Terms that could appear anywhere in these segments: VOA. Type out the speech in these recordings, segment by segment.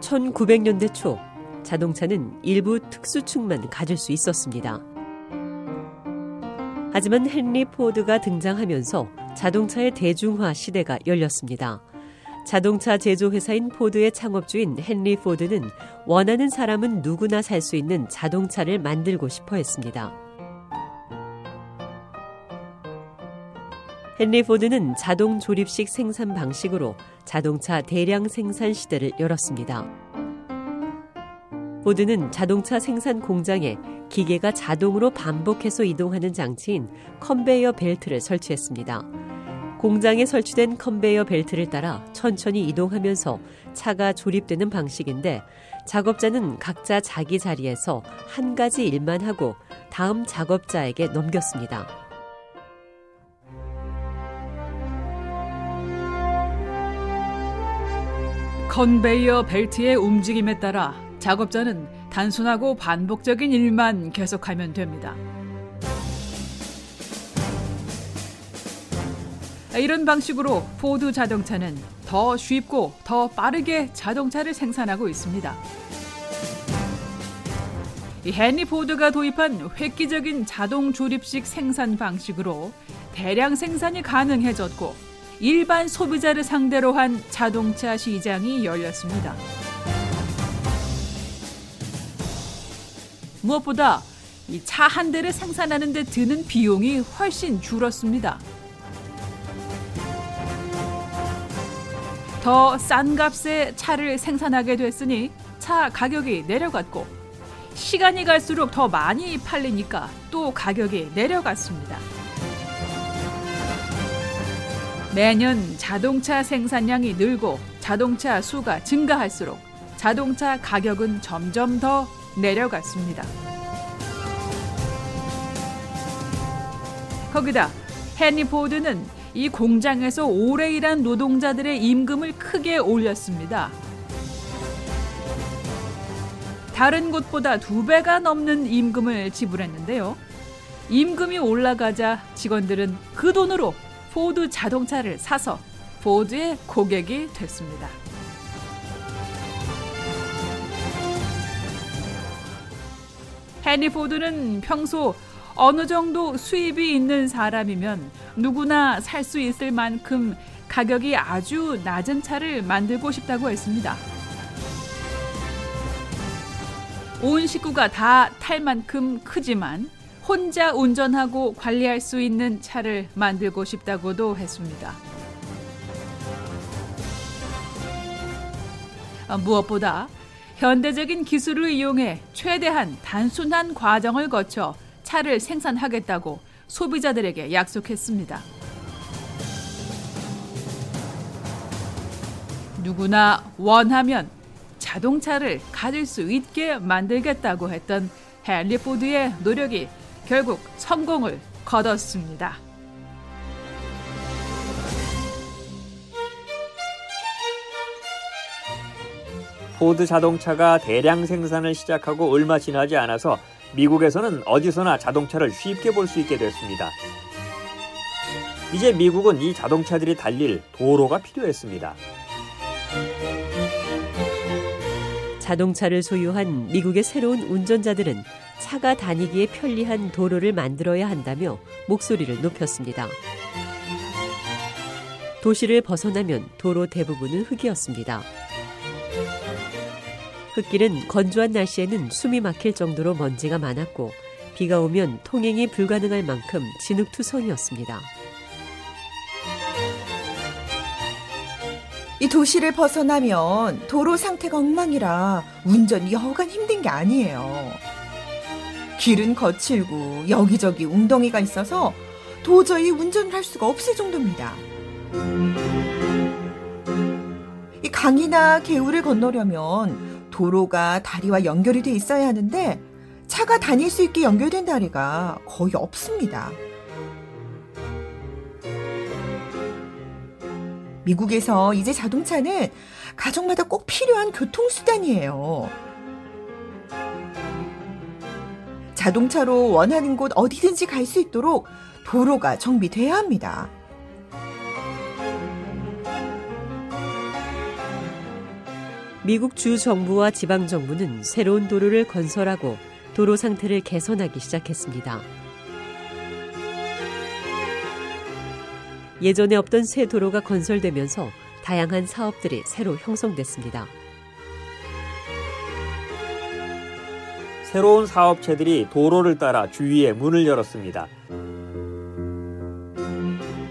전 1900년대 초 자동차는 일부 특수층만 가질 수 있었습니다. 하지만 헨리 포드가 등장하면서 자동차의 대중화 시대가 열렸습니다. 자동차 제조회사인 포드의 창업주인 헨리 포드는 원하는 사람은 누구나 살 수 있는 자동차를 만들고 싶어 했습니다. 헨리 포드는 자동 조립식 생산 방식으로 자동차 대량 생산 시대를 열었습니다. 포드는 자동차 생산 공장에 기계가 자동으로 반복해서 이동하는 장치인 컨베이어 벨트를 설치했습니다. 공장에 설치된 컨베이어 벨트를 따라 천천히 이동하면서 차가 조립되는 방식인데, 작업자는 각자 자기 자리에서 한 가지 일만 하고 다음 작업자에게 넘겼습니다. 컨베이어 벨트의 움직임에 따라 작업자는 단순하고 반복적인 일만 계속하면 됩니다. 이런 방식으로 포드 자동차는 더 쉽고 더 빠르게 자동차를 생산하고 있습니다. 헨리 포드가 도입한 획기적인 자동 조립식 생산 방식으로 대량 생산이 가능해졌고, 일반 소비자를 상대로 한 자동차 시장이 열렸습니다. 무엇보다 이 차 한 대를 생산하는 데 드는 비용이 훨씬 줄었습니다. 더 싼 값에 차를 생산하게 됐으니 차 가격이 내려갔고, 시간이 갈수록 더 많이 팔리니까 또 가격이 내려갔습니다. 매년 자동차 생산량이 늘고 자동차 수가 증가할수록 자동차 가격은 점점 더 내려갔습니다. 거기다 헨리 포드는 이 공장에서 오래 일한 노동자들의 임금을 크게 올렸습니다. 다른 곳보다 2배가 넘는 임금을 지불했는데요. 임금이 올라가자 직원들은 그 돈으로 포드 자동차를 사서 포드의 고객이 됐습니다. 헨리 포드는 평소 어느 정도 수입이 있는 사람이면 누구나 살 수 있을 만큼 가격이 아주 낮은 차를 만들고 싶다고 했습니다. 온 식구가 다 탈 만큼 크지만 혼자 운전하고 관리할 수 있는 차를 만들고 싶다고도 했습니다. 무엇보다 현대적인 기술을 이용해 최대한 단순한 과정을 거쳐 차를 생산하겠다고 소비자들에게 약속했습니다. 누구나 원하면 자동차를 가질 수 있게 만들겠다고 했던 헨리 포드의 노력이 결국 성공을 거뒀습니다. 포드 자동차가 대량 생산을 시작하고 얼마 지나지 않아서 미국에서는 어디서나 자동차를 쉽게 볼 수 있게 됐습니다. 이제 미국은 이 자동차들이 달릴 도로가 필요했습니다. 자동차를 소유한 미국의 새로운 운전자들은 차가 다니기에 편리한 도로를 만들어야 한다며 목소리를 높였습니다. 도시를 벗어나면 도로 대부분은 흙이었습니다. 흙길은 건조한 날씨에는 숨이 막힐 정도로 먼지가 많았고, 비가 오면 통행이 불가능할 만큼 진흙투성이었습니다. 이 도시를 벗어나면 도로 상태가 엉망이라 운전이 여간 힘든 게 아니에요. 길은 거칠고 여기저기 웅덩이가 있어서 도저히 운전을 할 수가 없을 정도입니다. 강이나 개울을 건너려면 도로가 다리와 연결이 돼 있어야 하는데 차가 다닐 수 있게 연결된 다리가 거의 없습니다. 미국에서 이제 자동차는 가정마다 꼭 필요한 교통수단이에요. 자동차로 원하는 곳 어디든지 갈 수 있도록 도로가 정비돼야 합니다. 미국 주 정부와 지방 정부는 새로운 도로를 건설하고 도로 상태를 개선하기 시작했습니다. 예전에 없던 새 도로가 건설되면서 다양한 사업들이 새로 형성됐습니다. 새로운 사업체들이 도로를 따라 주위에 문을 열었습니다.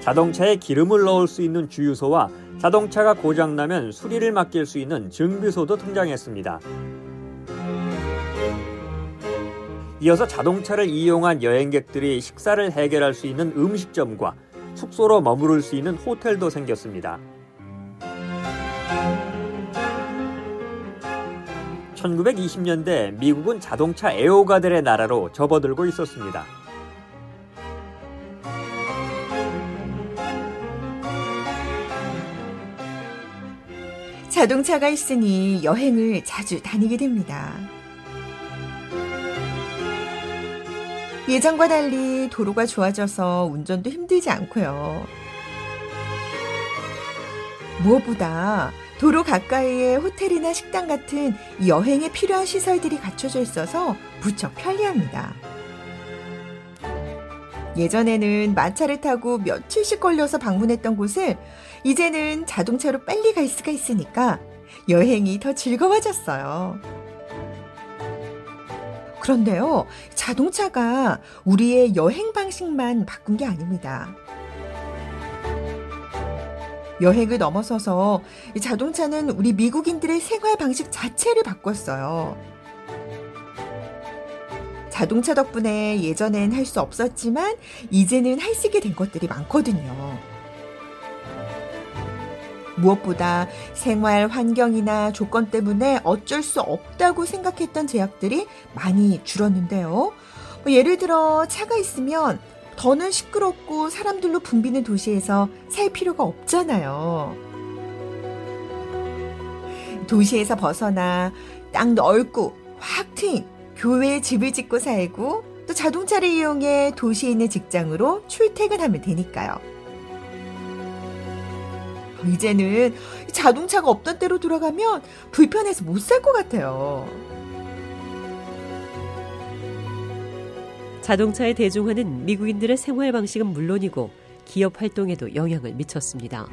자동차에 기름을 넣을 수 있는 주유소와 자동차가 고장나면 수리를 맡길 수 있는 정비소도 등장했습니다. 이어서 자동차를 이용한 여행객들이 식사를 해결할 수 있는 음식점과 숙소로 머무를 수 있는 호텔도 생겼습니다. 1920년대 미국은 자동차 애호가들의 나라로 접어들고 있었습니다. 자동차가 있으니 여행을 자주 다니게 됩니다. 예전과 달리 도로가 좋아져서 운전도 힘들지 않고요. 무엇보다 도로 가까이에 호텔이나 식당 같은 여행에 필요한 시설들이 갖춰져 있어서 무척 편리합니다. 예전에는 마차를 타고 며칠씩 걸려서 방문했던 곳을 이제는 자동차로 빨리 갈 수가 있으니까 여행이 더 즐거워졌어요. 그런데요, 자동차가 우리의 여행 방식만 바꾼 게 아닙니다. 여행을 넘어서서 자동차는 우리 미국인들의 생활 방식 자체를 바꿨어요. 자동차 덕분에 예전엔 할 수 없었지만 이제는 할 수 있게 된 것들이 많거든요. 무엇보다 생활 환경이나 조건 때문에 어쩔 수 없다고 생각했던 제약들이 많이 줄었는데요. 예를 들어 차가 있으면 더는 시끄럽고 사람들로 붐비는 도시에서 살 필요가 없잖아요. 도시에서 벗어나 땅 넓고 확 트인 교외에 집을 짓고 살고 또 자동차를 이용해 도시에 있는 직장으로 출퇴근하면 되니까요. 이제는 자동차가 없던 때로 돌아가면 불편해서 못 살 것 같아요. 자동차의 대중화는 미국인들의 생활 방식은 물론이고 기업 활동에도 영향을 미쳤습니다.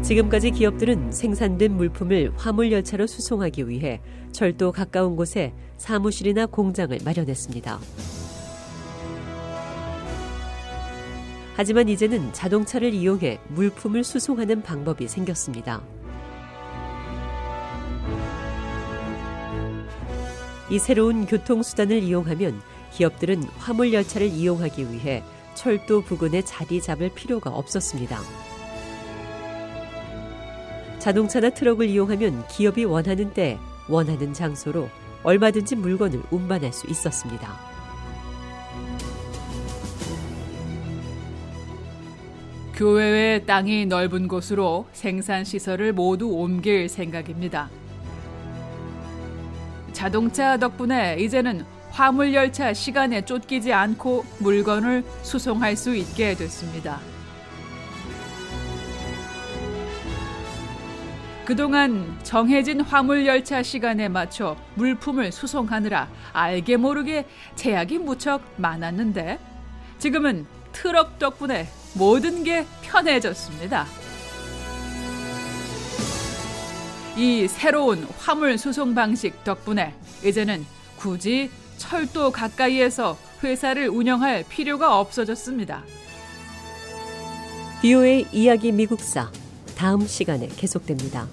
지금까지 기업들은 생산된 물품을 화물 열차로 수송하기 위해 철도 가까운 곳에 사무실이나 공장을 마련했습니다. 하지만 이제는 자동차를 이용해 물품을 수송하는 방법이 생겼습니다. 이 새로운 교통수단을 이용하면 기업들은 화물 열차를 이용하기 위해 철도 부근에 자리 잡을 필요가 없었습니다. 자동차나 트럭을 이용하면 기업이 원하는 때에 원하는 장소로 얼마든지 물건을 운반할 수 있었습니다. 교외의 땅이 넓은 곳으로 생산시설을 모두 옮길 생각입니다. 자동차 덕분에 이제는 화물열차 시간에 쫓기지 않고 물건을 수송할 수 있게 됐습니다. 그동안 정해진 화물열차 시간에 맞춰 물품을 수송하느라 알게 모르게 제약이 무척 많았는데 지금은 트럭 덕분에 모든 게 편해졌습니다. 이 새로운 화물 수송 방식 덕분에 이제는 굳이 철도 가까이에서 회사를 운영할 필요가 없어졌습니다. VOA 이야기 미국사 다음 시간에 계속됩니다.